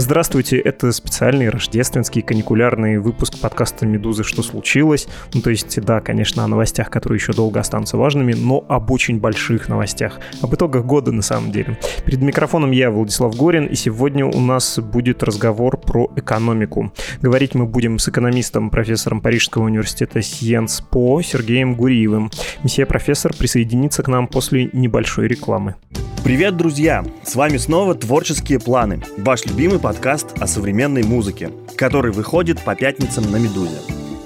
Здравствуйте, это специальный рождественский каникулярный выпуск подкаста «Медузы. Что случилось?». Ну, то есть, да, конечно, о новостях, которые еще долго останутся важными, но об очень больших новостях, об итогах года на самом деле. Перед микрофоном я, Владислав Горин, и сегодня у нас будет разговор про экономику. Говорить мы будем с экономистом, профессором Парижского университета Сьянс-По Сергеем Гуриевым. Месье-профессор присоединится к нам после небольшой рекламы. Привет, друзья! С вами снова «Творческие планы», ваш любимый подкаст о современной музыке, который выходит по пятницам на «Медузе».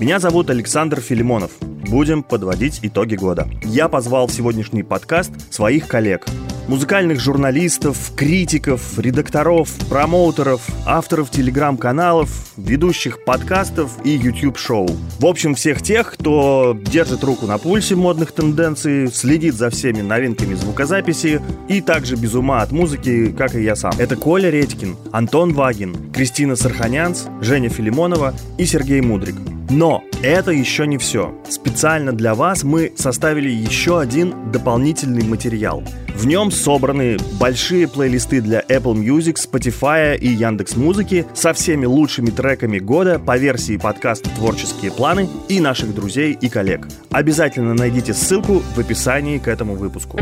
Меня зовут Александр Филимонов. Будем подводить итоги года. Я позвал в сегодняшний подкаст своих коллег. Музыкальных журналистов, критиков, редакторов, промоутеров, авторов телеграм-каналов, ведущих подкастов и YouTube-шоу. В общем, всех тех, кто держит руку на пульсе модных тенденций, следит за всеми новинками звукозаписи и также без ума от музыки, как и я сам. Это Коля Редькин, Антон Вагин, Кристина Сарханянц, Женя Филимонова и Сергей Мудрик. Но это еще не все. Специально для вас мы составили еще один дополнительный материал. В нем собраны большие плейлисты для Apple Music, Spotify и Яндекс.Музыки со всеми лучшими треками года по версии подкаста «Творческие планы» и наших друзей и коллег. Обязательно найдите ссылку в описании к этому выпуску.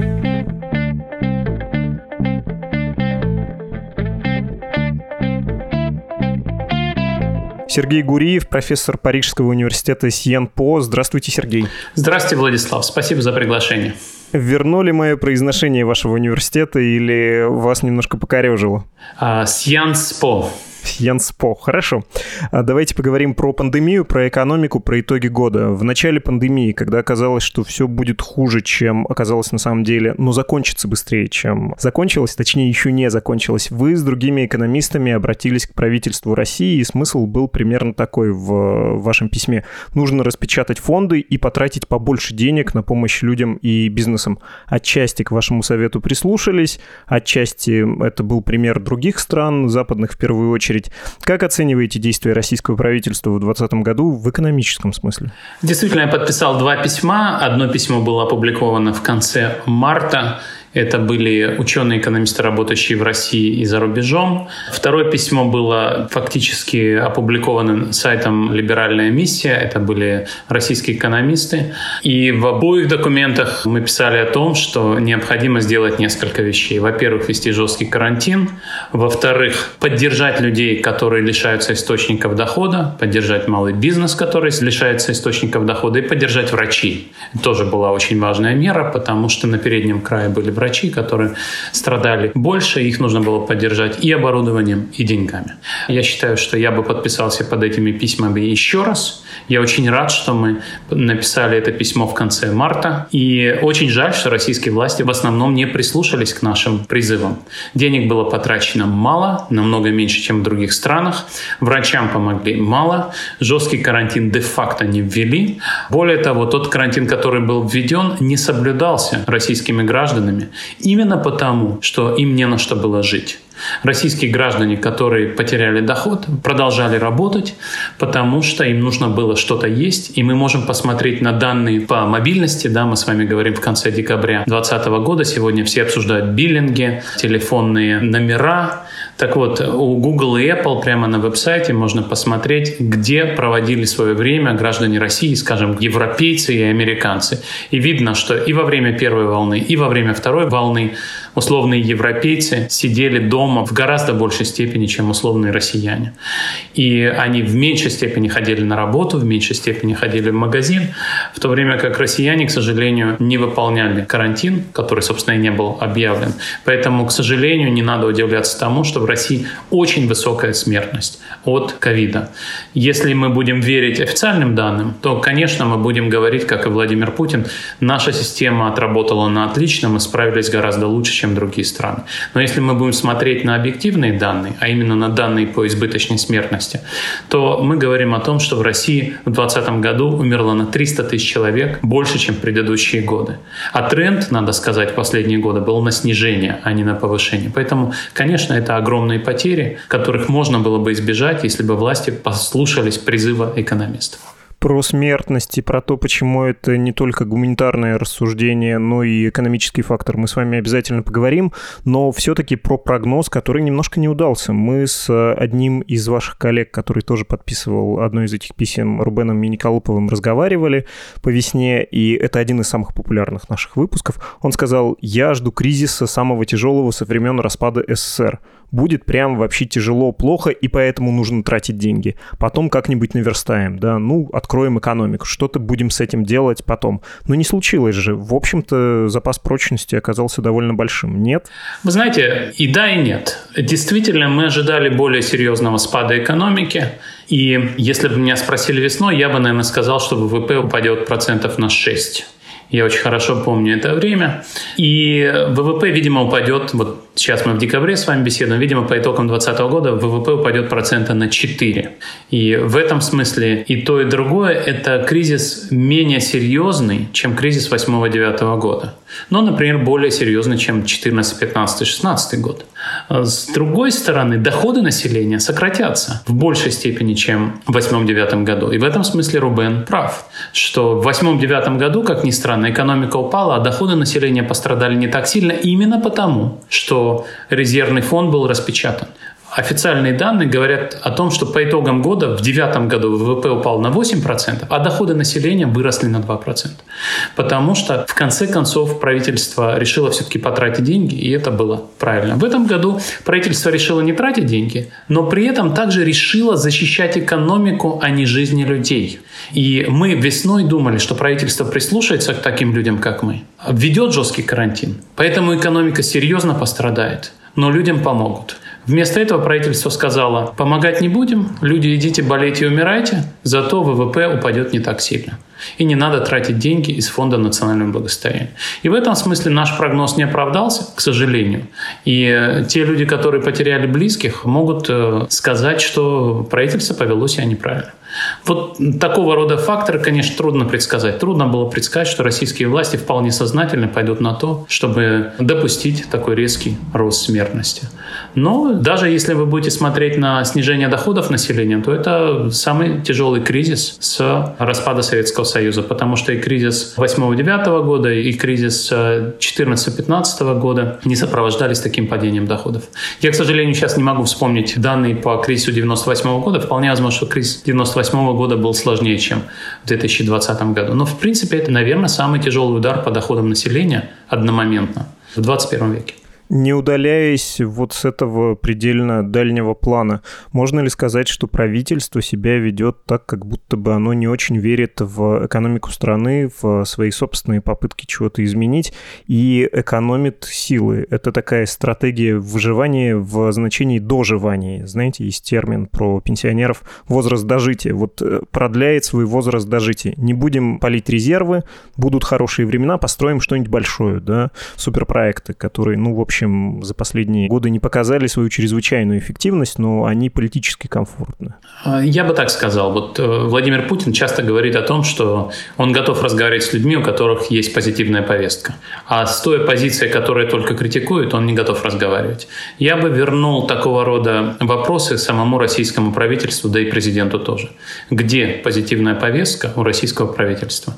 Сергей Гуриев, профессор Парижского университета Сьянс-По. Здравствуйте, Сергей. Здравствуйте, Владислав. Спасибо за приглашение. Верно ли мое произношение вашего университета или вас немножко покорежило? Сьянс-По. Сьянс-По. Хорошо. Давайте поговорим про пандемию, про экономику, про итоги года. В начале пандемии, когда оказалось, что все будет хуже, чем оказалось на самом деле, но закончится быстрее, чем закончилось, точнее, еще не закончилось, вы с другими экономистами обратились к правительству России, и смысл был примерно такой в вашем письме. Нужно распечатать фонды и потратить побольше денег на помощь людям и бизнесам. Отчасти к вашему совету прислушались, отчасти это был пример других стран, западных в первую очередь. Как оцениваете действия российского правительства в 2020 году в экономическом смысле? Действительно, я подписал два письма. Одно письмо было опубликовано в конце марта. Это были ученые-экономисты, работающие в России и за рубежом. Второе письмо было фактически опубликовано сайтом «Либеральная миссия». Это были российские экономисты. И в обоих документах мы писали о том, что необходимо сделать несколько вещей. Во-первых, ввести жесткий карантин. Во-вторых, поддержать людей, которые лишаются источников дохода, поддержать малый бизнес, который лишается источников дохода, и поддержать врачей. Это тоже была очень важная мера, потому что на переднем крае были врачи, которые страдали больше, их нужно было поддержать и оборудованием, и деньгами. Я считаю, что я бы подписался под этими письмами еще раз. Я очень рад, что мы написали это письмо в конце марта. И очень жаль, что российские власти в основном не прислушались к нашим призывам. Денег было потрачено мало, намного меньше, чем в других странах. Врачам помогли мало. Жесткий карантин де-факто не ввели. Более того, тот карантин, который был введен, не соблюдался российскими гражданами. Именно потому, что им не на что было жить. Российские граждане, которые потеряли доход, продолжали работать, потому что им нужно было что-то есть. И мы можем посмотреть на данные по мобильности. Да, мы с вами говорим в конце декабря 2020 года. Сегодня все обсуждают биллинги, телефонные номера. Так вот, у Google и Apple прямо на веб-сайте можно посмотреть, где проводили свое время граждане России, скажем, европейцы и американцы. И видно, что и во время первой волны, и во время второй волны условные европейцы сидели дома в гораздо большей степени, чем условные россияне. И они в меньшей степени ходили на работу, в меньшей степени ходили в магазин, в то время как россияне, к сожалению, не выполняли карантин, который, собственно, и не был объявлен. Поэтому, к сожалению, не надо удивляться тому, что в России очень высокая смертность от ковида. Если мы будем верить официальным данным, то, конечно, мы будем говорить, как и Владимир Путин, наша система отработала на отлично, мы справились гораздо лучше, чем другие страны. Но если мы будем смотреть на объективные данные, а именно на данные по избыточной смертности, то мы говорим о том, что в России в 2020 году умерло на 300 тысяч человек больше, чем в предыдущие годы. А тренд, надо сказать, в последние годы был на снижение, а не на повышение. Поэтому, конечно, это огромные потери, которых можно было бы избежать, если бы власти послушались призыва экономистов. про смертность и про то, почему это не только гуманитарное рассуждение, но и экономический фактор, мы с вами обязательно поговорим, но все-таки про прогноз, который немножко не удался. Мы с одним из ваших коллег, который тоже подписывал одно из этих писем, Рубеном Ениколоповым, разговаривали по весне, и это один из самых популярных наших выпусков. Он сказал: «Я жду кризиса самого тяжелого со времен распада СССР. Будет прям вообще тяжело, плохо, и поэтому нужно тратить деньги. Потом как-нибудь наверстаем, да, ну, откроем экономику, что-то будем с этим делать потом». Но не случилось же. В общем-то, запас прочности оказался довольно большим, нет? Вы знаете, и да, и нет. Действительно, мы ожидали более серьезного спада экономики, и если бы меня спросили весной, я бы, наверное, сказал, что ВВП упадет 6%. Я очень хорошо помню это время. И ВВП, видимо, упадет, вот сейчас мы в декабре с вами беседуем, видимо, по итогам 2020 года ВВП упадет 4%. И в этом смысле и то, и другое — это кризис менее серьезный, чем кризис 2008-2009 года. Но, например, более серьезный, чем 2014-2015-2016 год. С другой стороны, доходы населения сократятся в большей степени, чем в 2008-2009 году. И в этом смысле Рубен прав, что в 2008-2009 году, как ни странно, экономика упала, а доходы населения пострадали не так сильно именно потому, что резервный фонд был распечатан. Официальные данные говорят о том, что по итогам года в 2009 году ВВП упал на 8%, а доходы населения выросли на 2%. Потому что, в конце концов, правительство решило все-таки потратить деньги, и это было правильно. В этом году правительство решило не тратить деньги, но при этом также решило защищать экономику, а не жизни людей. И мы весной думали, что правительство прислушается к таким людям, как мы, введет жесткий карантин, поэтому экономика серьезно пострадает, но людям помогут. Вместо этого правительство сказало: помогать не будем, люди, идите, болейте и умирайте, зато ВВП упадет не так сильно. И не надо тратить деньги из Фонда национального благосостояния. И в этом смысле наш прогноз не оправдался, к сожалению. И те люди, которые потеряли близких, могут сказать, что правительство повело себя неправильно. Вот такого рода факторы, конечно, трудно предсказать. Трудно было предсказать, что российские власти вполне сознательно пойдут на то, чтобы допустить такой резкий рост смертности. Но даже если вы будете смотреть на снижение доходов населения, то это самый тяжелый кризис с распада Советского Союза, потому что и кризис 2008-2009 года, и кризис 2014-2015 года не сопровождались таким падением доходов. Я, к сожалению, сейчас не могу вспомнить данные по кризису 1998 года. Вполне возможно, что кризис 1998 года был сложнее, чем в 2020 году. Но, в принципе, это, наверное, самый тяжелый удар по доходам населения одномоментно в 21 веке. Не удаляясь вот с этого предельно дальнего плана, можно ли сказать, что правительство себя ведет так, как будто бы оно не очень верит в экономику страны, в свои собственные попытки чего-то изменить и экономит силы? Это такая стратегия выживания в значении доживания. Знаете, есть термин про пенсионеров — возраст дожития. Вот продляет свой возраст дожития. Не будем палить резервы, будут хорошие времена, построим что-нибудь большое, да, суперпроекты, которые, ну, в общем, за последние годы не показали свою чрезвычайную эффективность, но они политически комфортны. Я бы так сказал. Вот Владимир Путин часто говорит о том, что он готов разговаривать с людьми, у которых есть позитивная повестка. А с той оппозицией, которая только критикует, он не готов разговаривать. Я бы вернул такого рода вопросы самому российскому правительству, да и президенту тоже. Где позитивная повестка у российского правительства?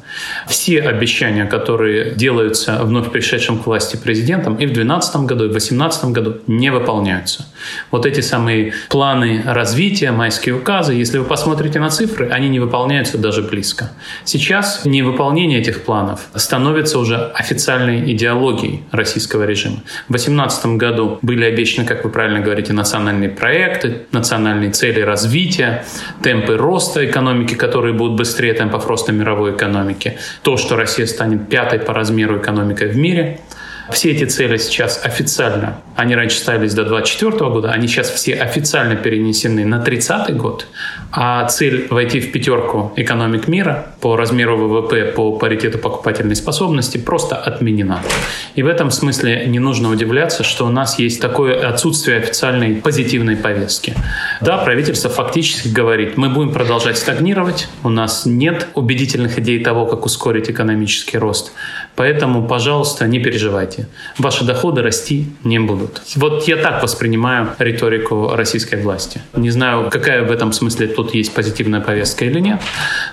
Все обещания, которые делаются вновь пришедшим к власти президентом и в 2012 году, и в 2018 году не выполняются. Вот эти самые планы развития, майские указы, если вы посмотрите на цифры, они не выполняются даже близко. Сейчас невыполнение этих планов становится уже официальной идеологией российского режима. В 2018 году были обещаны, как вы правильно говорите, национальные проекты, национальные цели развития, темпы роста экономики, которые будут быстрее темпов роста мировой экономики, то, что Россия станет 5-й по размеру экономикой в мире. Все эти цели сейчас официально, они раньше ставились до 2024 года, они сейчас все официально перенесены на 30-й год, а цель войти в 5-ку экономик мира по размеру ВВП, по паритету покупательной способности просто отменена. И в этом смысле не нужно удивляться, что у нас есть такое отсутствие официальной позитивной повестки. Да, правительство фактически говорит: мы будем продолжать стагнировать, у нас нет убедительных идей того, как ускорить экономический рост, поэтому, пожалуйста, не переживайте. давайте. Ваши доходы расти не будут. Вот я так воспринимаю риторику российской власти. Не знаю, какая в этом смысле тут есть позитивная повестка или нет,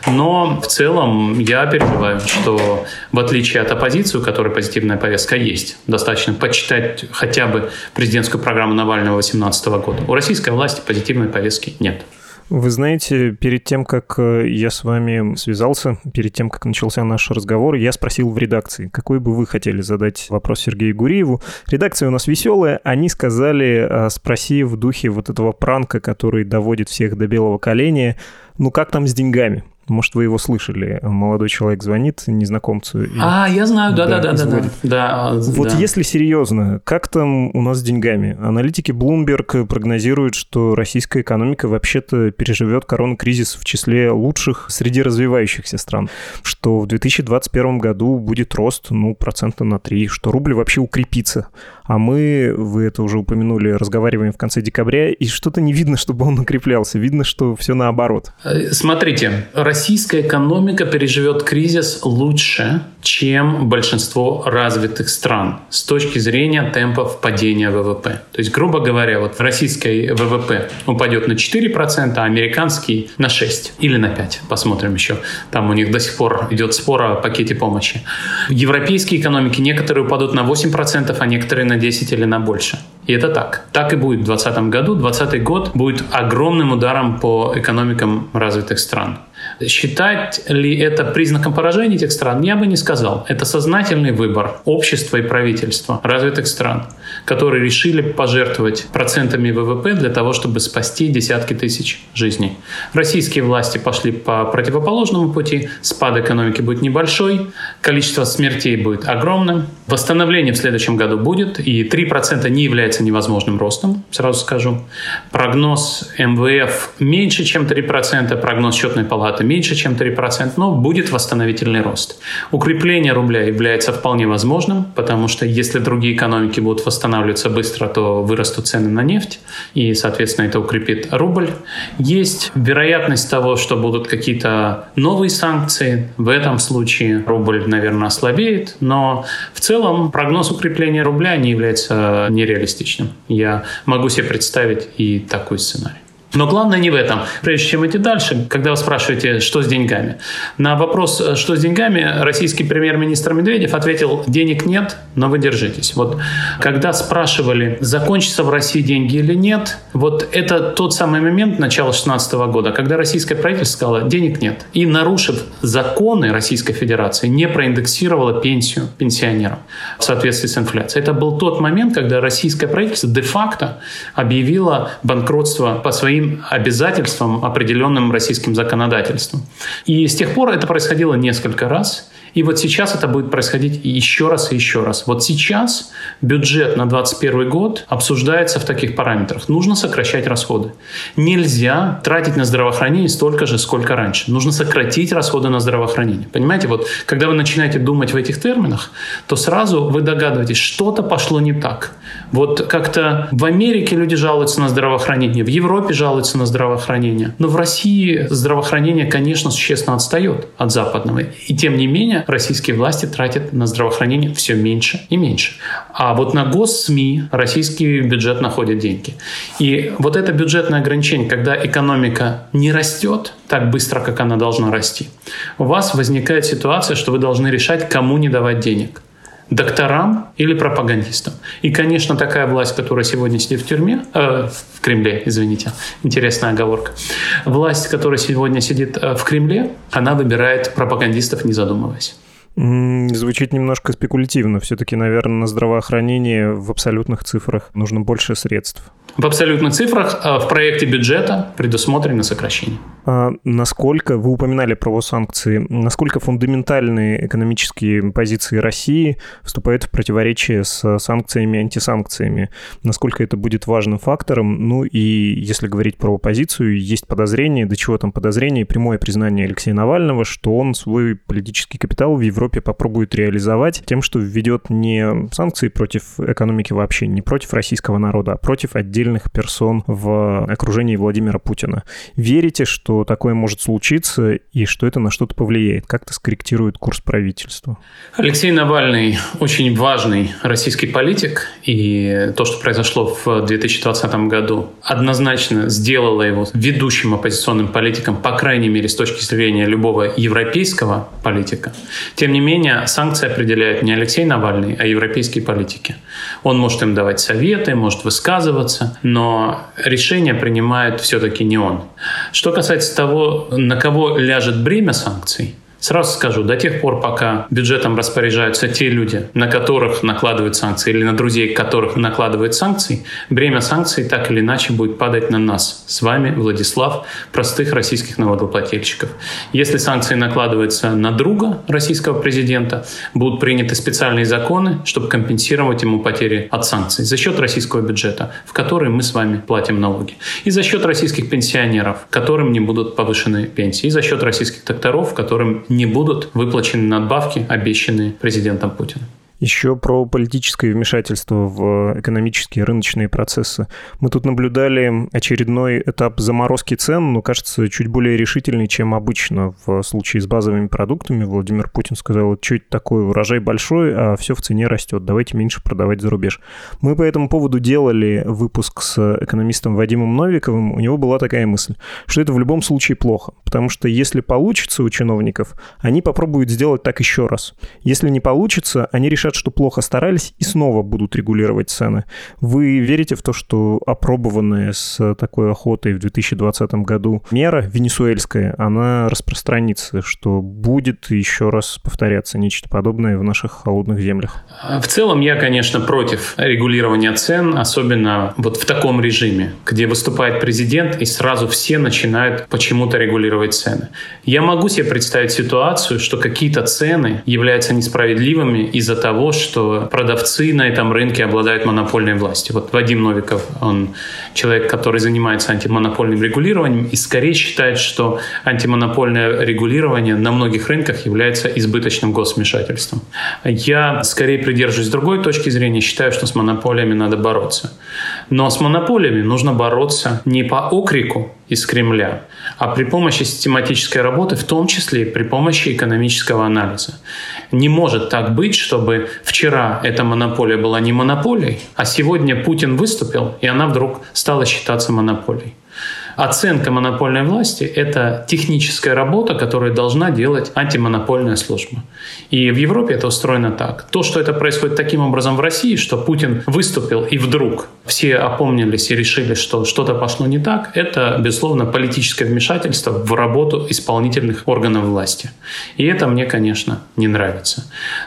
но в целом я переживаю, что в отличие от оппозиции, у которой позитивная повестка есть, достаточно почитать хотя бы президентскую программу Навального 2018 года, у российской власти позитивной повестки нет. Вы знаете, перед тем, как я с вами связался, перед тем, как начался наш разговор, я спросил в редакции, какой бы вы хотели задать вопрос Сергею Гуриеву. Редакция у нас веселая. Они сказали, спроси в духе вот этого пранка, который доводит всех до белого коленя, ну как там с деньгами? Может, вы его слышали? Молодой человек звонит незнакомцу. Я знаю, да. Вот да. Если серьезно, как там у нас с деньгами? Аналитики Bloomberg прогнозируют, что российская экономика вообще-то переживет коронакризис в числе лучших среди развивающихся стран, что в 2021 году будет рост, 3%, что рубль вообще укрепится. А мы, вы это уже упомянули, разговариваем в конце декабря, и что-то не видно, чтобы он укреплялся. Видно, что все наоборот. Смотрите, российская экономика переживет кризис лучше, чем большинство развитых стран с точки зрения темпов падения ВВП. То есть, грубо говоря, вот российский ВВП упадет на 4%, а американский на 6% или на 5%. Посмотрим еще. Там у них до сих пор идет спор о пакете помощи. Европейские экономики некоторые упадут на 8%, а некоторые на 10% или на больше. И это так. Так и будет в 2020 году. 2020 год будет огромным ударом по экономикам развитых стран. Считать ли это признаком поражения этих стран, я бы не сказал. Это сознательный выбор общества и правительства развитых стран, которые решили пожертвовать процентами ВВП для того, чтобы спасти десятки тысяч жизней. Российские власти пошли по противоположному пути. Спад экономики будет небольшой, количество смертей будет огромным. Восстановление в следующем году будет, и 3% не является невозможным ростом, сразу скажу. Прогноз МВФ меньше, чем 3%, прогноз Счетной палаты меньше, чем 3%, но будет восстановительный рост. Укрепление рубля является вполне возможным, потому что если другие экономики будут восстанавливаться быстро, то вырастут цены на нефть, и, соответственно, это укрепит рубль. Есть вероятность того, что будут какие-то новые санкции. В этом случае рубль, наверное, ослабеет, но в целом прогноз укрепления рубля не является нереалистичным. Я могу себе представить и такой сценарий. Но главное не в этом. Прежде чем идти дальше, когда вы спрашиваете, что с деньгами, на вопрос, что с деньгами, российский премьер-министр Медведев ответил: денег нет, но вы держитесь. Вот когда спрашивали, закончатся в России деньги или нет, вот это тот самый момент начала 2016 года, когда российское правительство сказало: денег нет. И, нарушив законы Российской Федерации, не проиндексировало пенсию пенсионерам в соответствии с инфляцией. Это был тот момент, когда российское правительство де-факто объявило банкротство по своим обязательствам, определенным российским законодательством. И с тех пор это происходило несколько раз. И вот сейчас это будет происходить еще раз и еще раз. Вот сейчас бюджет на 2021 год обсуждается в таких параметрах. Нужно сокращать расходы. Нельзя тратить на здравоохранение столько же, сколько раньше. Нужно сократить расходы на здравоохранение. Понимаете, вот когда вы начинаете думать в этих терминах, то сразу вы догадываетесь, что-то пошло не так. Вот как-то в Америке люди жалуются на здравоохранение, в Европе жалуются на здравоохранение. Но в России здравоохранение, конечно, существенно отстает от западного. И тем не менее, российские власти тратят на здравоохранение все меньше и меньше. А вот на госсми российский бюджет находит деньги. И вот это бюджетное ограничение, когда экономика не растет так быстро, как она должна расти, у вас возникает ситуация, что вы должны решать, кому не давать денег. Докторам или пропагандистам. И, конечно, такая власть, которая сегодня сидит в тюрьме, в Кремле, извините, интересная оговорка. Власть, которая сегодня сидит в Кремле, она выбирает пропагандистов, не задумываясь. Звучит немножко спекулятивно. Все-таки, наверное, на здравоохранение в абсолютных цифрах нужно больше средств. В абсолютных цифрах в проекте бюджета предусмотрено сокращение. Насколько, вы упоминали про санкции, насколько фундаментальные экономические позиции России вступают в противоречие с санкциями и антисанкциями? Насколько это будет важным фактором? Ну и если говорить про оппозицию, есть подозрение, до чего там подозрение, прямое признание Алексея Навального, что он свой политический капитал в Европе попробует реализовать тем, что введет не санкции против экономики вообще, не против российского народа, а против отдельных персон в окружении Владимира Путина. Верите, что что такое может случиться и что это на что-то повлияет? Как-то скорректирует курс правительства? Алексей Навальный очень важный российский политик, и то, что произошло в 2020 году, однозначно сделало его ведущим оппозиционным политиком, по крайней мере, с точки зрения любого европейского политика. Тем не менее, санкции определяют не Алексей Навальный, а европейские политики. Он может им давать советы, может высказываться, но решение принимает все-таки не он. Что касается того, на кого ляжет бремя санкций, сразу скажу, до тех пор, пока бюджетом распоряжаются те люди, на которых накладывают санкции, или на друзей, которых накладывают санкции, бремя санкций так или иначе будет падать на нас, с вами, Владислав, простых российских налогоплательщиков. Если санкции накладываются на друга российского президента, будут приняты специальные законы, чтобы компенсировать ему потери от санкций за счет российского бюджета, в который мы с вами платим налоги, и за счет российских пенсионеров, которым не будут повышены пенсии, и за счет российских докторов, которым не будут выплачены надбавки, обещанные президентом Путиным. Еще про политическое вмешательство в экономические рыночные процессы. Мы тут наблюдали очередной этап заморозки цен, но, кажется, чуть более решительный, чем обычно. В случае с базовыми продуктами Владимир Путин сказал, что это такое, урожай большой, а все в цене растет, давайте меньше продавать за рубеж. Мы по этому поводу делали выпуск с экономистом Вадимом Новиковым, у него была такая мысль, что это в любом случае плохо, потому что если получится у чиновников, они попробуют сделать так еще раз. Если не получится, они решат, что плохо старались и снова будут регулировать цены. Вы верите в то, что опробованная с такой охотой в 2020 году мера венесуэльская, она распространится, что будет еще раз повторяться нечто подобное в наших холодных землях? В целом я, конечно, против регулирования цен, особенно вот в таком режиме, где выступает президент и сразу все начинают почему-то регулировать цены. Я могу себе представить ситуацию, что какие-то цены являются несправедливыми из-за того, что продавцы на этом рынке обладают монопольной властью. Вот Вадим Новиков, он человек, который занимается антимонопольным регулированием и скорее считает, что антимонопольное регулирование на многих рынках является избыточным госвмешательством. Я скорее придерживаюсь другой точки зрения, считаю, что с монополиями надо бороться. Но с монополиями нужно бороться не по окрику из Кремля, а при помощи систематической работы, в том числе и при помощи экономического анализа. Не может так быть, чтобы вчера эта монополия была не монополией, а сегодня Путин выступил, и она вдруг стала считаться монополией. Оценка монопольной власти – это техническая работа, которую должна делать антимонопольная служба. И в Европе это устроено так. То, что это происходит таким образом в России, что Путин выступил и вдруг все опомнились и решили, что что-то пошло не так, это, безусловно, политическое вмешательство в работу исполнительных органов власти. И это мне, конечно, не нравится.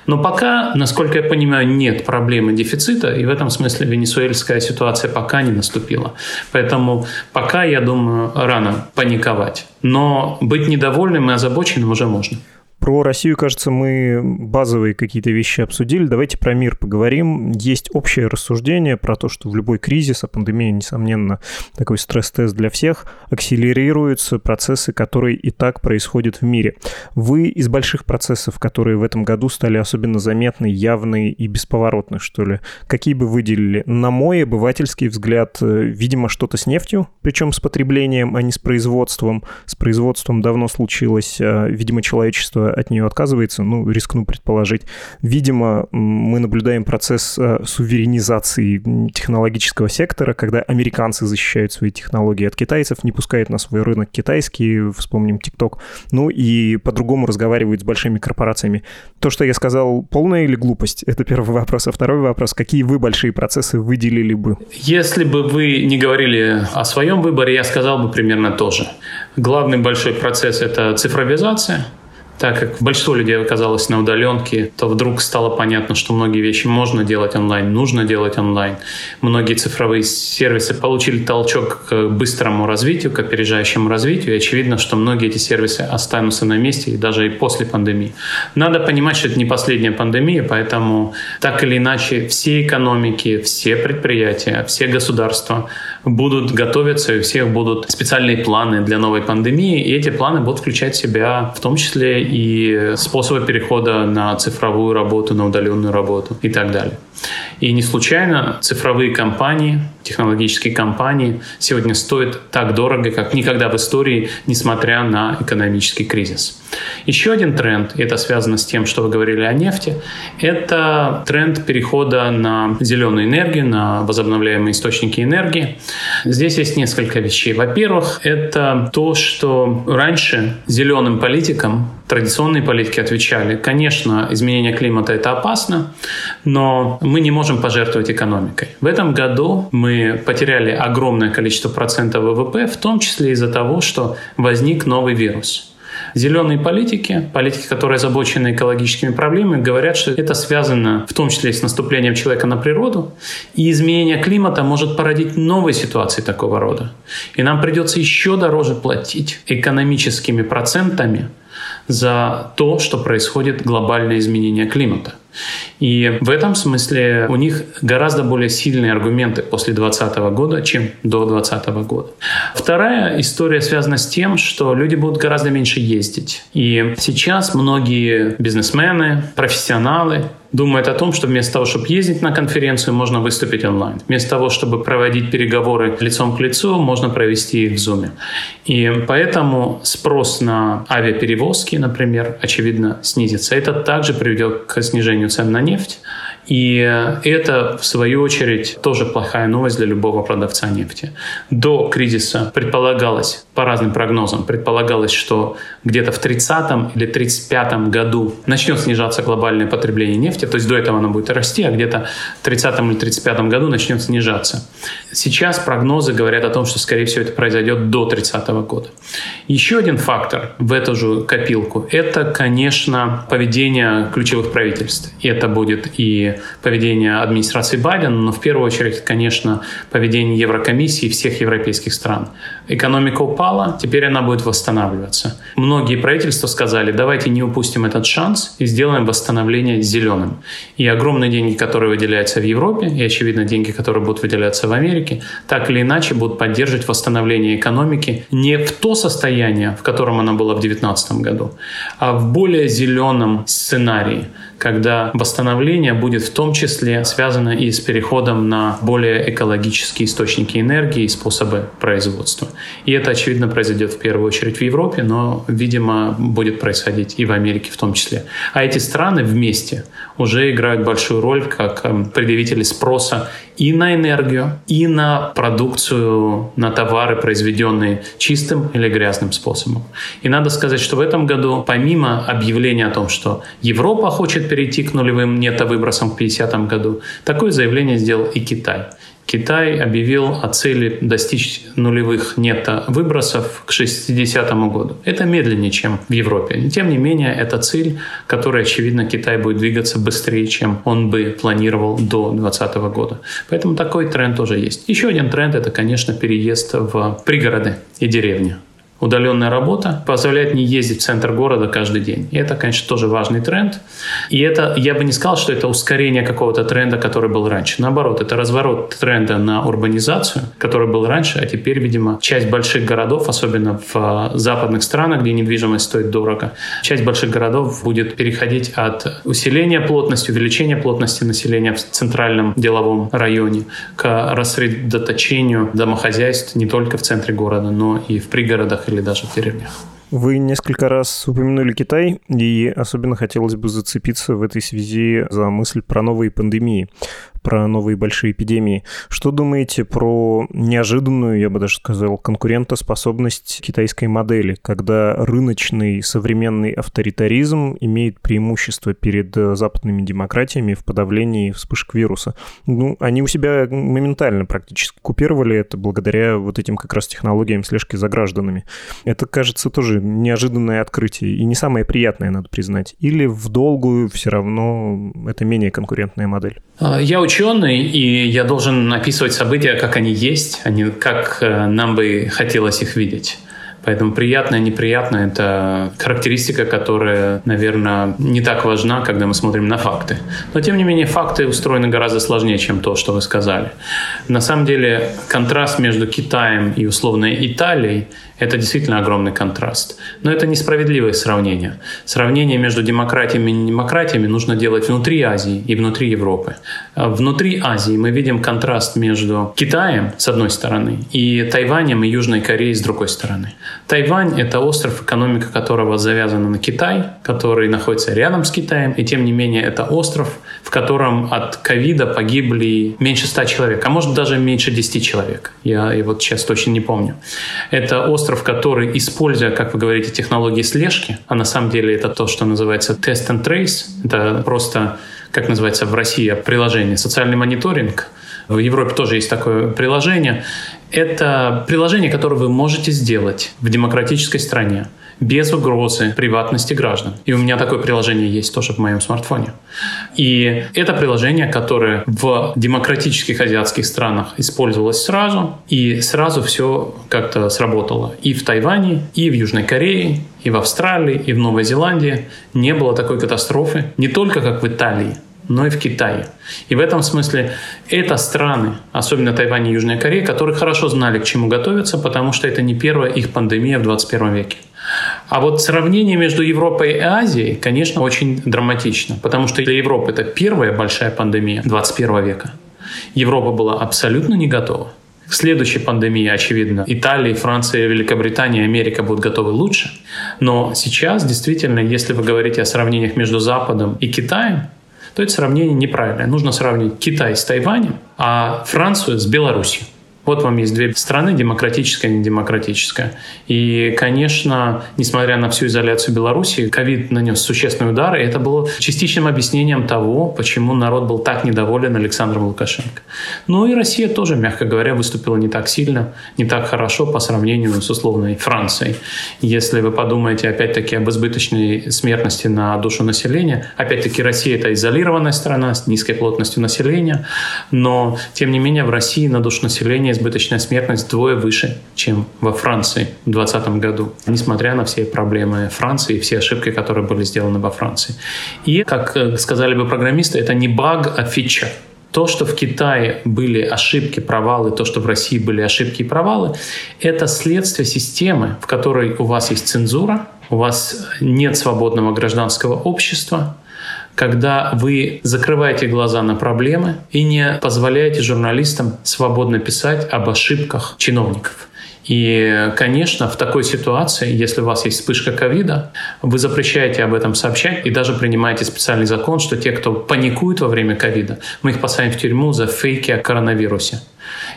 Но пока, насколько я понимаю, нет проблемы дефицита, и в этом смысле венесуэльская ситуация пока не наступила. Поэтому пока, я думаю, рано паниковать. Но быть недовольным и озабоченным уже можно. Про Россию, кажется, мы базовые какие-то вещи обсудили. Давайте про мир поговорим. Есть общее рассуждение про то, что в любой кризис, а пандемия, несомненно, такой стресс-тест для всех, акселерируются процессы, которые и так происходят в мире. Вы из больших процессов, которые в этом году стали особенно заметны, явны и бесповоротны, что ли, какие бы выделили? На мой обывательский взгляд, видимо, что-то с нефтью, причем с потреблением, а не с производством. С производством давно случилось, видимо, человечество от нее отказывается, ну, рискну предположить. Видимо, мы наблюдаем процесс суверенизации технологического сектора, когда американцы защищают свои технологии от китайцев, не пускают на свой рынок китайский, вспомним TikTok, ну и по-другому разговаривают с большими корпорациями. То, что я сказал, полная или глупость? Это первый вопрос. А второй вопрос, какие вы большие процессы выделили бы? Если бы вы не говорили о своем выборе, я сказал бы примерно то же. Главный большой процесс – это цифровизация. Так как большинство людей оказалось на удаленке, то вдруг стало понятно, что многие вещи можно делать онлайн, нужно делать онлайн. Многие цифровые сервисы получили толчок к быстрому развитию, к опережающему развитию, и очевидно, что многие эти сервисы останутся на месте и даже и после пандемии. Надо понимать, что это не последняя пандемия, поэтому так или иначе все экономики, все предприятия, все государства будут готовиться, и у всех будут специальные планы для новой пандемии, и эти планы будут включать в себя в том числе и способы перехода на цифровую работу, на удаленную работу и так далее. И не случайно цифровые компании технологические компании сегодня стоят так дорого, как никогда в истории, несмотря на экономический кризис. Еще один тренд, и это связано с тем, что вы говорили о нефти, это тренд перехода на зеленую энергию, на возобновляемые источники энергии. Здесь есть несколько вещей. Во-первых, это то, что раньше зеленым политикам традиционные политики отвечали: конечно, изменение климата — это опасно, но мы не можем пожертвовать экономикой. В этом году мы потеряли огромное количество процентов ВВП, в том числе из-за того, что возник новый вирус. Зеленые политики, политики, которые озабочены экологическими проблемами, говорят, что это связано в том числе и с наступлением человека на природу, и изменение климата может породить новые ситуации такого рода. И нам придется еще дороже платить экономическими процентами за то, что происходит глобальное изменение климата. И в этом смысле у них гораздо более сильные аргументы после 2020 года, чем до 2020 года. Вторая история связана с тем, что люди будут гораздо меньше ездить. И сейчас многие бизнесмены, профессионалы думают о том, что вместо того, чтобы ездить на конференцию, можно выступить онлайн. Вместо того, чтобы проводить переговоры лицом к лицу, можно провести их в Zoom. И поэтому спрос на авиаперевозки, например, очевидно, снизится. Это также приведет к снижению цен на нефть. И это, в свою очередь, тоже плохая новость для любого продавца нефти. До кризиса предполагалось, по разным прогнозам, предполагалось, что где-то в 30-м или 35-м году начнет снижаться глобальное потребление нефти, то есть до этого оно будет расти, а где-то в 30-м или 35-м году начнет снижаться. Сейчас прогнозы говорят о том, что, скорее всего, это произойдет до 30-го года. Еще один фактор в эту же копилку – это, конечно, поведение ключевых правительств. И это будет и поведение администрации Байдена, но в первую очередь, конечно, поведение Еврокомиссии и всех европейских стран. Экономика упала, теперь она будет восстанавливаться. Многие правительства сказали: давайте не упустим этот шанс и сделаем восстановление зеленым. И огромные деньги, которые выделяются в Европе, и, очевидно, деньги, которые будут выделяться в Америке, так или иначе будут поддерживать восстановление экономики не в то состояние, в котором она была в 2019 году, а в более зеленом сценарии, когда восстановление будет в том числе связано и с переходом на более экологические источники энергии и способы производства. И это, очевидно, произойдет в первую очередь в Европе, но, видимо, будет происходить и в Америке в том числе. А эти страны вместе уже играют большую роль как предъявители спроса и на энергию, и на продукцию, на товары, произведенные чистым или грязным способом. И надо сказать, что в этом году, помимо объявления о том, что Европа хочет перейти к нулевым нетовыбросам к 50-му году, такое заявление сделал и Китай. Китай объявил о цели достичь нулевых нетовыбросов к 60-му году. Это медленнее, чем в Европе. Тем не менее, это цель, к которой, очевидно, Китай будет двигаться быстрее, чем он бы планировал до 2020 года. Поэтому такой тренд тоже есть. Еще один тренд – это, конечно, переезд в пригороды и деревни. Удаленная работа позволяет не ездить в центр города каждый день. И это, конечно, тоже важный тренд. И это, я бы не сказал, что это ускорение какого-то тренда, который был раньше. Наоборот, это разворот тренда на урбанизацию, который был раньше, а теперь, видимо, часть больших городов, особенно в западных странах, где недвижимость стоит дорого, часть больших городов будет переходить от усиления плотности, увеличения плотности населения в центральном деловом районе к рассредоточению домохозяйств не только в центре города, но и в пригородах или даже в деревнях. Вы несколько раз упомянули Китай, и особенно хотелось бы зацепиться в этой связи за мысль про новые пандемии, про новые большие эпидемии. Что думаете про неожиданную, я бы даже сказал, конкурентоспособность китайской модели, когда рыночный современный авторитаризм имеет преимущество перед западными демократиями в подавлении вспышек вируса? Ну, они у себя моментально практически купировали это благодаря вот этим как раз технологиям слежки за гражданами. Это, кажется, тоже неожиданное открытие и не самое приятное, надо признать. Или в долгую все равно это менее конкурентная модель? Я ученый, и я должен описывать события, как они есть, а не как нам бы хотелось их видеть. Поэтому приятное, неприятное – это характеристика, которая, наверное, не так важна, когда мы смотрим на факты. Но, тем не менее, факты устроены гораздо сложнее, чем то, что вы сказали. На самом деле, контраст между Китаем и, условно, Италией – Это действительно огромный контраст. Но это несправедливое сравнение. Сравнение между демократиями и недемократиями нужно делать внутри Азии и внутри Европы. Внутри Азии мы видим контраст между Китаем, с одной стороны, и Тайванем и Южной Кореей, с другой стороны. Тайвань — это остров, экономика которого завязана на Китай, который находится рядом с Китаем, и тем не менее это остров, в котором от ковида погибли меньше 100 человек, а может даже меньше 10 человек. Я вот сейчас точно не помню. Это остров, который, используя, как вы говорите, технологии слежки, а на самом деле это то, что называется test and trace, это просто, как называется в России приложение, социальный мониторинг. В Европе тоже есть такое приложение. Это приложение, которое вы можете сделать в демократической стране без угрозы приватности граждан. И у меня такое приложение есть тоже в моем смартфоне. И это приложение, которое в демократических азиатских странах использовалось сразу, и сразу все как-то сработало. И в Тайване, и в Южной Корее, и в Австралии, и в Новой Зеландии не было такой катастрофы, не только как в Италии, но и в Китае. И в этом смысле это страны, особенно Тайвань и Южная Корея, которые хорошо знали, к чему готовиться, потому что это не первая их пандемия в 21 веке. А вот сравнение между Европой и Азией, конечно, очень драматично, потому что для Европы это первая большая пандемия 21 века. Европа была абсолютно не готова. К следующей пандемии, очевидно, Италия, Франция, Великобритания, Америка будут готовы лучше. Но сейчас, действительно, если вы говорите о сравнениях между Западом и Китаем, то это сравнение неправильное. Нужно сравнить Китай с Тайванем, а Францию с Беларусью. Вот вам есть две страны, демократическая и недемократическая. И, конечно, несмотря на всю изоляцию Беларуси, ковид нанес существенный удар, и это было частичным объяснением того, почему народ был так недоволен Александром Лукашенко. Ну и Россия тоже, мягко говоря, выступила не так сильно, не так хорошо по сравнению с условной Францией. Если вы подумаете, опять-таки, об избыточной смертности на душу населения, опять-таки, Россия — это изолированная страна с низкой плотностью населения, но, тем не менее, в России на душу населения избыточная смертность вдвое выше, чем во Франции в 2020 году, несмотря на все проблемы Франции и все ошибки, которые были сделаны во Франции. И, как сказали бы программисты, это не баг, а фича. То, что в Китае были ошибки, провалы, то, что в России были ошибки и провалы, это следствие системы, в которой у вас есть цензура, у вас нет свободного гражданского общества, когда вы закрываете глаза на проблемы и не позволяете журналистам свободно писать об ошибках чиновников. И, конечно, в такой ситуации, если у вас есть вспышка ковида, вы запрещаете об этом сообщать и даже принимаете специальный закон, что те, кто паникует во время ковида, мы их посадим в тюрьму за фейки о коронавирусе.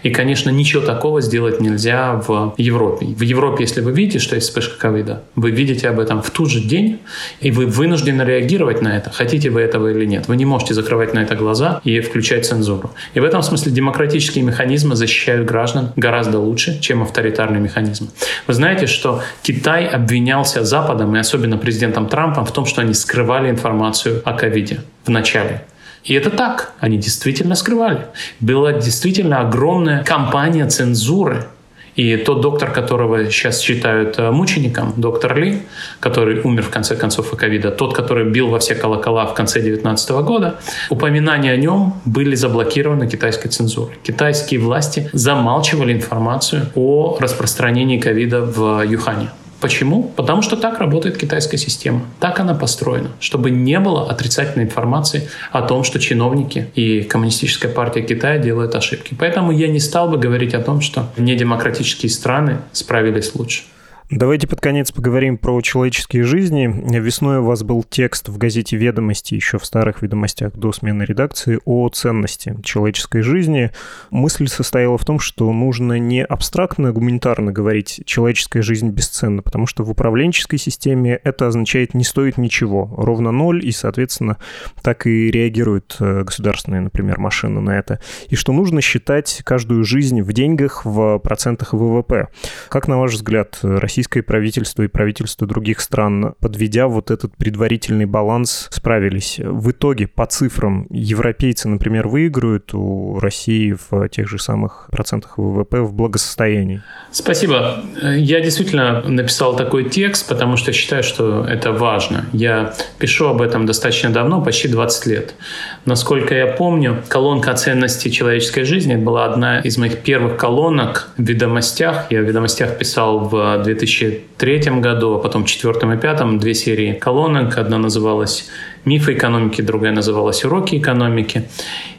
И, конечно, ничего такого сделать нельзя в Европе. В Европе, если вы видите, что есть вспышка ковида, вы видите об этом в тот же день, и вы вынуждены реагировать на это, хотите вы этого или нет. Вы не можете закрывать на это глаза и включать цензуру. И в этом смысле демократические механизмы защищают граждан гораздо лучше, чем авторитарные механизмы. Вы знаете, что Китай обвинялся Западом, и особенно президентом Трампом, в том, что они скрывали информацию о ковиде в начале. И это так. Они действительно скрывали. Была действительно огромная кампания цензуры. И тот доктор, которого сейчас считают мучеником, доктор Ли, который умер в конце концов от ковида, тот, который бил во все колокола в конце 2019 года, упоминания о нем были заблокированы китайской цензурой. Китайские власти замалчивали информацию о распространении ковида в Юхане. Почему? Потому что так работает китайская система. Так она построена, чтобы не было отрицательной информации о том, что чиновники и Коммунистическая партия Китая делают ошибки. Поэтому я не стал бы говорить о том, что недемократические страны справились лучше. Давайте под конец поговорим про человеческие жизни. Весной у вас был текст в газете «Ведомости», еще в старых «Ведомостях» до смены редакции, о ценности человеческой жизни. Мысль состояла в том, что нужно не абстрактно, гуманитарно говорить «человеческая жизнь бесценна», потому что в управленческой системе это означает «не стоит ничего», ровно ноль, и, соответственно, так и реагируют государственные, например, машины на это. И что нужно считать каждую жизнь в деньгах, в процентах ВВП. Как, на ваш взгляд, российское правительство и правительство других стран, подведя вот этот предварительный баланс, справились? В итоге, по цифрам, европейцы, например, выиграют у России в тех же самых процентах ВВП в благосостоянии? Спасибо. Я действительно написал такой текст, потому что считаю, что это важно. Я пишу об этом достаточно давно, почти 20 лет. Насколько я помню, колонка ценностей человеческой жизни была одна из моих первых колонок в «Ведомостях». Я в «Ведомостях» новостях писал в 2003 году, а потом в 2004 и 2005, две серии колонок. Одна называлась «Мифы экономики», другая называлась «Уроки экономики».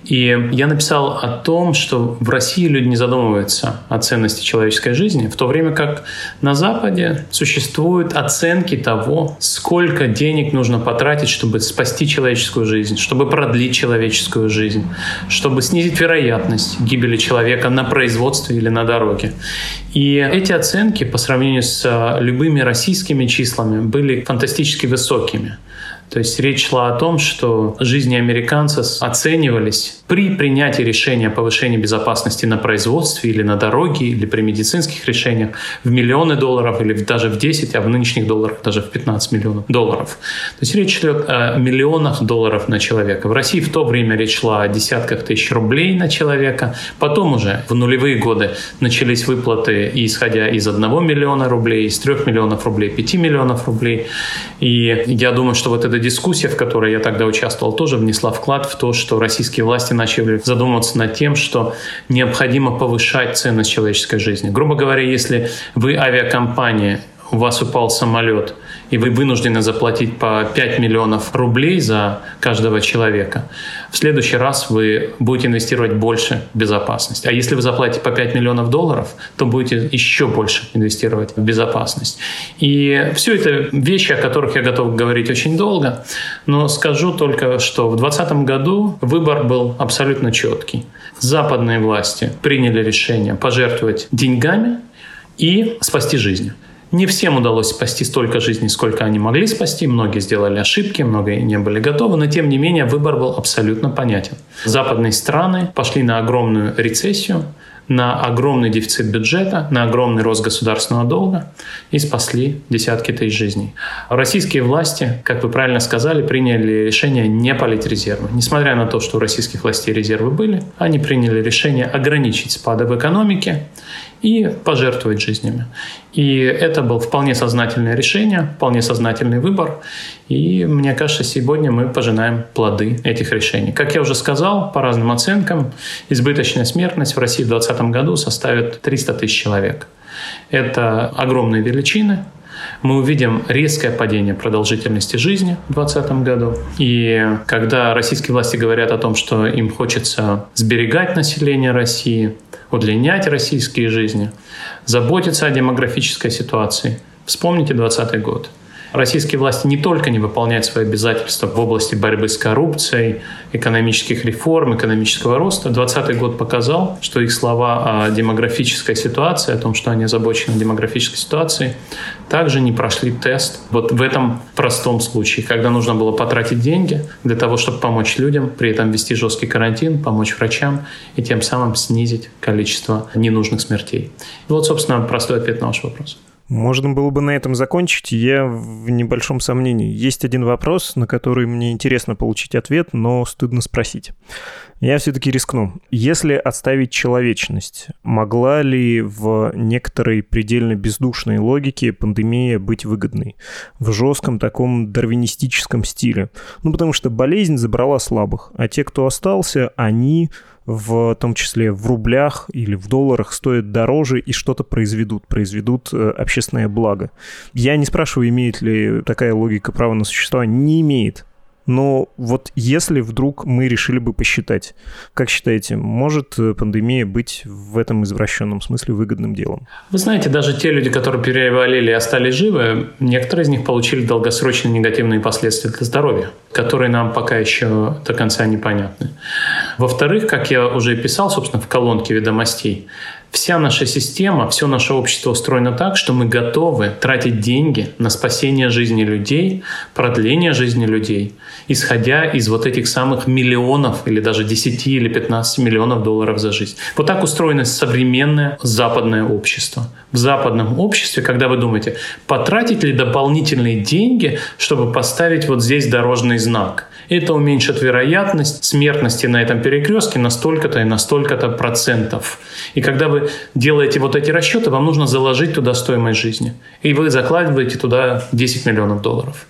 И я написал о том, что в России люди не задумываются о ценности человеческой жизни, в то время как на Западе существуют оценки того, сколько денег нужно потратить, чтобы спасти человеческую жизнь, чтобы продлить человеческую жизнь, чтобы снизить вероятность гибели человека на производстве или на дороге. И эти оценки по сравнению с любыми российскими числами были фантастически высокими. То есть речь шла о том, что жизни американца оценивались при принятии решения о повышении безопасности на производстве или на дороге, или при медицинских решениях в миллионы долларов или даже в 10, а в нынешних долларах даже в 15 миллионов долларов. То есть речь идет о миллионах долларов на человека. В России в то время речь шла о десятках тысяч рублей на человека. Потом уже в нулевые годы начались выплаты, исходя из 1 миллиона рублей, из 3 миллионов рублей, 5 миллионов рублей. И я думаю, что вот это дискуссия, в которой я тогда участвовал, тоже внесла вклад в то, что российские власти начали задумываться над тем, что необходимо повышать ценность человеческой жизни. Грубо говоря, если вы авиакомпания, у вас упал самолет, и вы вынуждены заплатить по 5 миллионов рублей за каждого человека, в следующий раз вы будете инвестировать больше в безопасность. А если вы заплатите по 5 миллионов долларов, то будете еще больше инвестировать в безопасность. И все это вещи, о которых я готов говорить очень долго, но скажу только, что в 2020 году выбор был абсолютно четкий. Западные власти приняли решение пожертвовать деньгами и спасти жизнь. Не всем удалось спасти столько жизней, сколько они могли спасти. Многие сделали ошибки, многие не были готовы, но тем не менее выбор был абсолютно понятен. Западные страны пошли на огромную рецессию, на огромный дефицит бюджета, на огромный рост государственного долга и спасли десятки тысяч жизней. Российские власти, как вы правильно сказали, приняли решение не палить резервы. Несмотря на то, что у российских властей резервы были, они приняли решение ограничить спады в экономике и пожертвовать жизнями. И это было вполне сознательное решение, вполне сознательный выбор. И мне кажется, сегодня мы пожинаем плоды этих решений. Как я уже сказал, по разным оценкам, избыточная смертность в России в 2020 году составит 300 тысяч человек. Это огромные величины. Мы увидим резкое падение продолжительности жизни в 2020 году. И когда российские власти говорят о том, что им хочется сберегать население России, удлинять российские жизни, заботиться о демографической ситуации. Вспомните 2020 год. Российские власти не только не выполняют свои обязательства в области борьбы с коррупцией, экономических реформ, экономического роста. 2020 год показал, что их слова о демографической ситуации, о том, что они озабочены демографической ситуацией, также не прошли тест вот в этом простом случае, когда нужно было потратить деньги для того, чтобы помочь людям, при этом ввести жесткий карантин, помочь врачам и тем самым снизить количество ненужных смертей. И вот, собственно, простой ответ на ваш вопрос. Можно было бы на этом закончить, я в небольшом сомнении. Есть один вопрос, на который мне интересно получить ответ, но стыдно спросить. Я все-таки рискну. Если отставить человечность, могла ли в некоторой предельно бездушной логике пандемия быть выгодной? В жестком таком дарвинистическом стиле. Ну, потому что болезнь забрала слабых, а те, кто остался, они... в том числе в рублях или в долларах, стоят дороже и что-то произведут общественное благо. Я не спрашиваю, имеет ли такая логика право на существование. Не имеет. Но вот если вдруг мы решили бы посчитать, как считаете, может пандемия быть в этом извращенном смысле выгодным делом? Вы знаете, даже те люди, которые переболели и остались живы, некоторые из них получили долгосрочные негативные последствия для здоровья, которые нам пока еще до конца непонятны. Во-вторых, как я уже писал, собственно, в колонке «Ведомостей», вся наша система, все наше общество устроено так, что мы готовы тратить деньги на спасение жизни людей, продление жизни людей, исходя из вот этих самых миллионов или даже 10 или 15 миллионов долларов за жизнь. Вот так устроено современное западное общество. В западном обществе, когда вы думаете, потратить ли дополнительные деньги, чтобы поставить вот здесь дорожный знак, это уменьшит вероятность смертности на этом перекрестке на столько-то и на столько-то процентов. И когда вы делаете вот эти расчеты, вам нужно заложить туда стоимость жизни. И вы закладываете туда 10 миллионов долларов.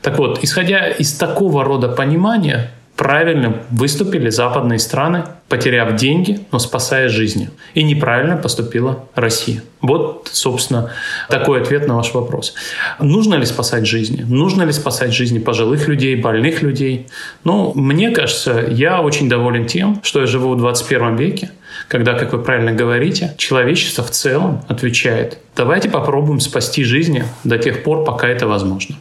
Так вот, исходя из такого рода понимания, Правильно выступили западные страны, потеряв деньги, но спасая жизни. И неправильно поступила Россия. Вот, собственно, такой ответ на ваш вопрос. Нужно ли спасать жизни? Нужно ли спасать жизни пожилых людей, больных людей? Ну, мне кажется, я очень доволен тем, что я живу в 21 веке, когда, как вы правильно говорите, человечество в целом отвечает: давайте попробуем спасти жизни до тех пор, пока это возможно.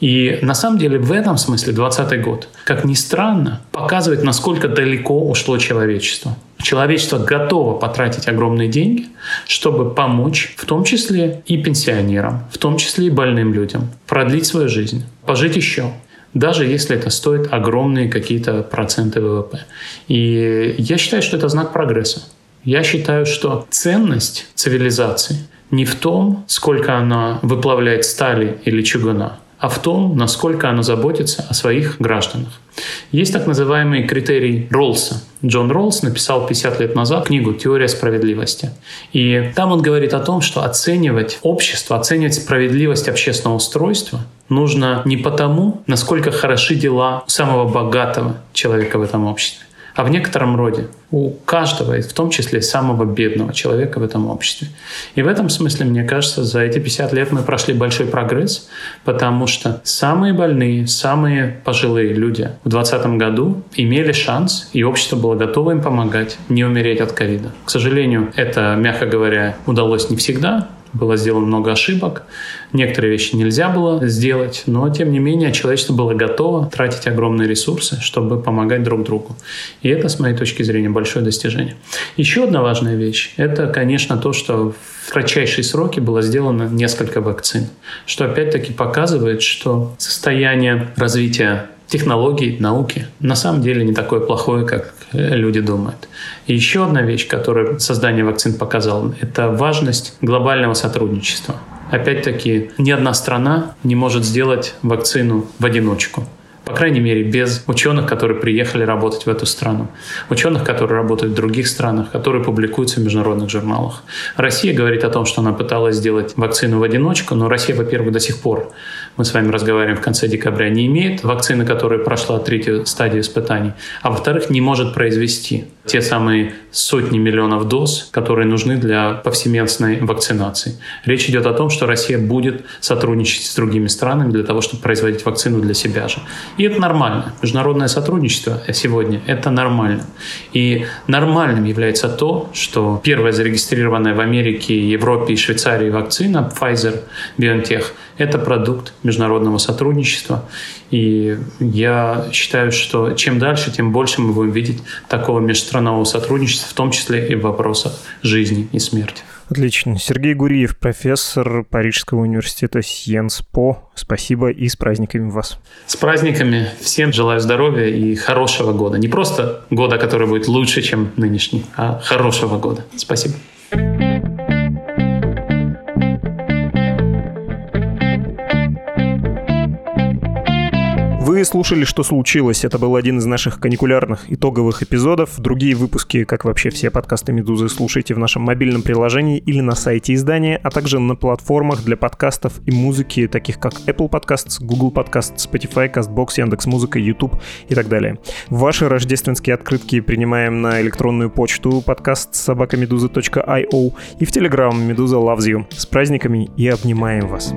И на самом деле в этом смысле 2020 год, как ни странно, показывает, насколько далеко ушло человечество. Человечество готово потратить огромные деньги, чтобы помочь, в том числе и пенсионерам, в том числе и больным людям, продлить свою жизнь, пожить еще, даже если это стоит огромные какие-то проценты ВВП. И я считаю, что это знак прогресса. Я считаю, что ценность цивилизации не в том, сколько она выплавляет стали или чугуна, а в том, насколько она заботится о своих гражданах. Есть так называемый критерий Ролза. Джон Ролз написал 50 лет назад книгу «Теория справедливости». И там он говорит о том, что оценивать общество, оценивать справедливость общественного устройства нужно не потому, насколько хороши дела самого богатого человека в этом обществе, а в некотором роде у каждого, и в том числе самого бедного человека в этом обществе. И в этом смысле, мне кажется, за эти 50 лет мы прошли большой прогресс, потому что самые больные, самые пожилые люди в 2020 году имели шанс, и общество было готово им помогать не умереть от ковида. К сожалению, это, мягко говоря, удалось не всегда. Было сделано много ошибок, некоторые вещи нельзя было сделать, но, тем не менее, человечество было готово тратить огромные ресурсы, чтобы помогать друг другу. И это, с моей точки зрения, большое достижение. Еще одна важная вещь – это, конечно, то, что в кратчайшие сроки было сделано несколько вакцин, что, опять-таки, показывает, что состояние развития технологий, науки на самом деле не такое плохое, как люди думают. И еще одна вещь, которую создание вакцин показало, это важность глобального сотрудничества. Опять-таки, ни одна страна не может сделать вакцину в одиночку. По крайней мере, без ученых, которые приехали работать в эту страну. Ученых, которые работают в других странах, которые публикуются в международных журналах. Россия говорит о том, что она пыталась сделать вакцину в одиночку, но Россия, во-первых, до сих пор, мы с вами разговариваем в конце декабря, не имеет вакцины, которая прошла третью стадию испытаний, а во-вторых, не может произвести те самые сотни миллионов доз, которые нужны для повсеместной вакцинации. Речь идет о том, что Россия будет сотрудничать с другими странами для того, чтобы производить вакцину для себя же. И это нормально. Международное сотрудничество сегодня – это нормально. И нормальным является то, что первая зарегистрированная в Америке, Европе и Швейцарии вакцина Pfizer-BioNTech – это продукт международного сотрудничества. И я считаю, что чем дальше, тем больше мы будем видеть такого межстранового сотрудничества, в том числе и в вопросах жизни и смерти. Отлично. Сергей Гуриев, профессор Парижского университета Сьянс-По. Спасибо и с праздниками вас. С праздниками. Всем желаю здоровья и хорошего года. Не просто года, который будет лучше, чем нынешний, а хорошего года. Спасибо. Вы слушали «Что случилось?». Это был один из наших каникулярных итоговых эпизодов. Другие выпуски, как вообще все подкасты «Медузы», слушайте в нашем мобильном приложении или на сайте издания, а также на платформах для подкастов и музыки, таких как Apple Podcasts, Google Podcasts, Spotify, Castbox, Яндекс.Музыка, YouTube и так далее. Ваши рождественские открытки принимаем на электронную почту podcast@meduza.io и в Telegram «Медуза loves you». С праздниками и обнимаем вас!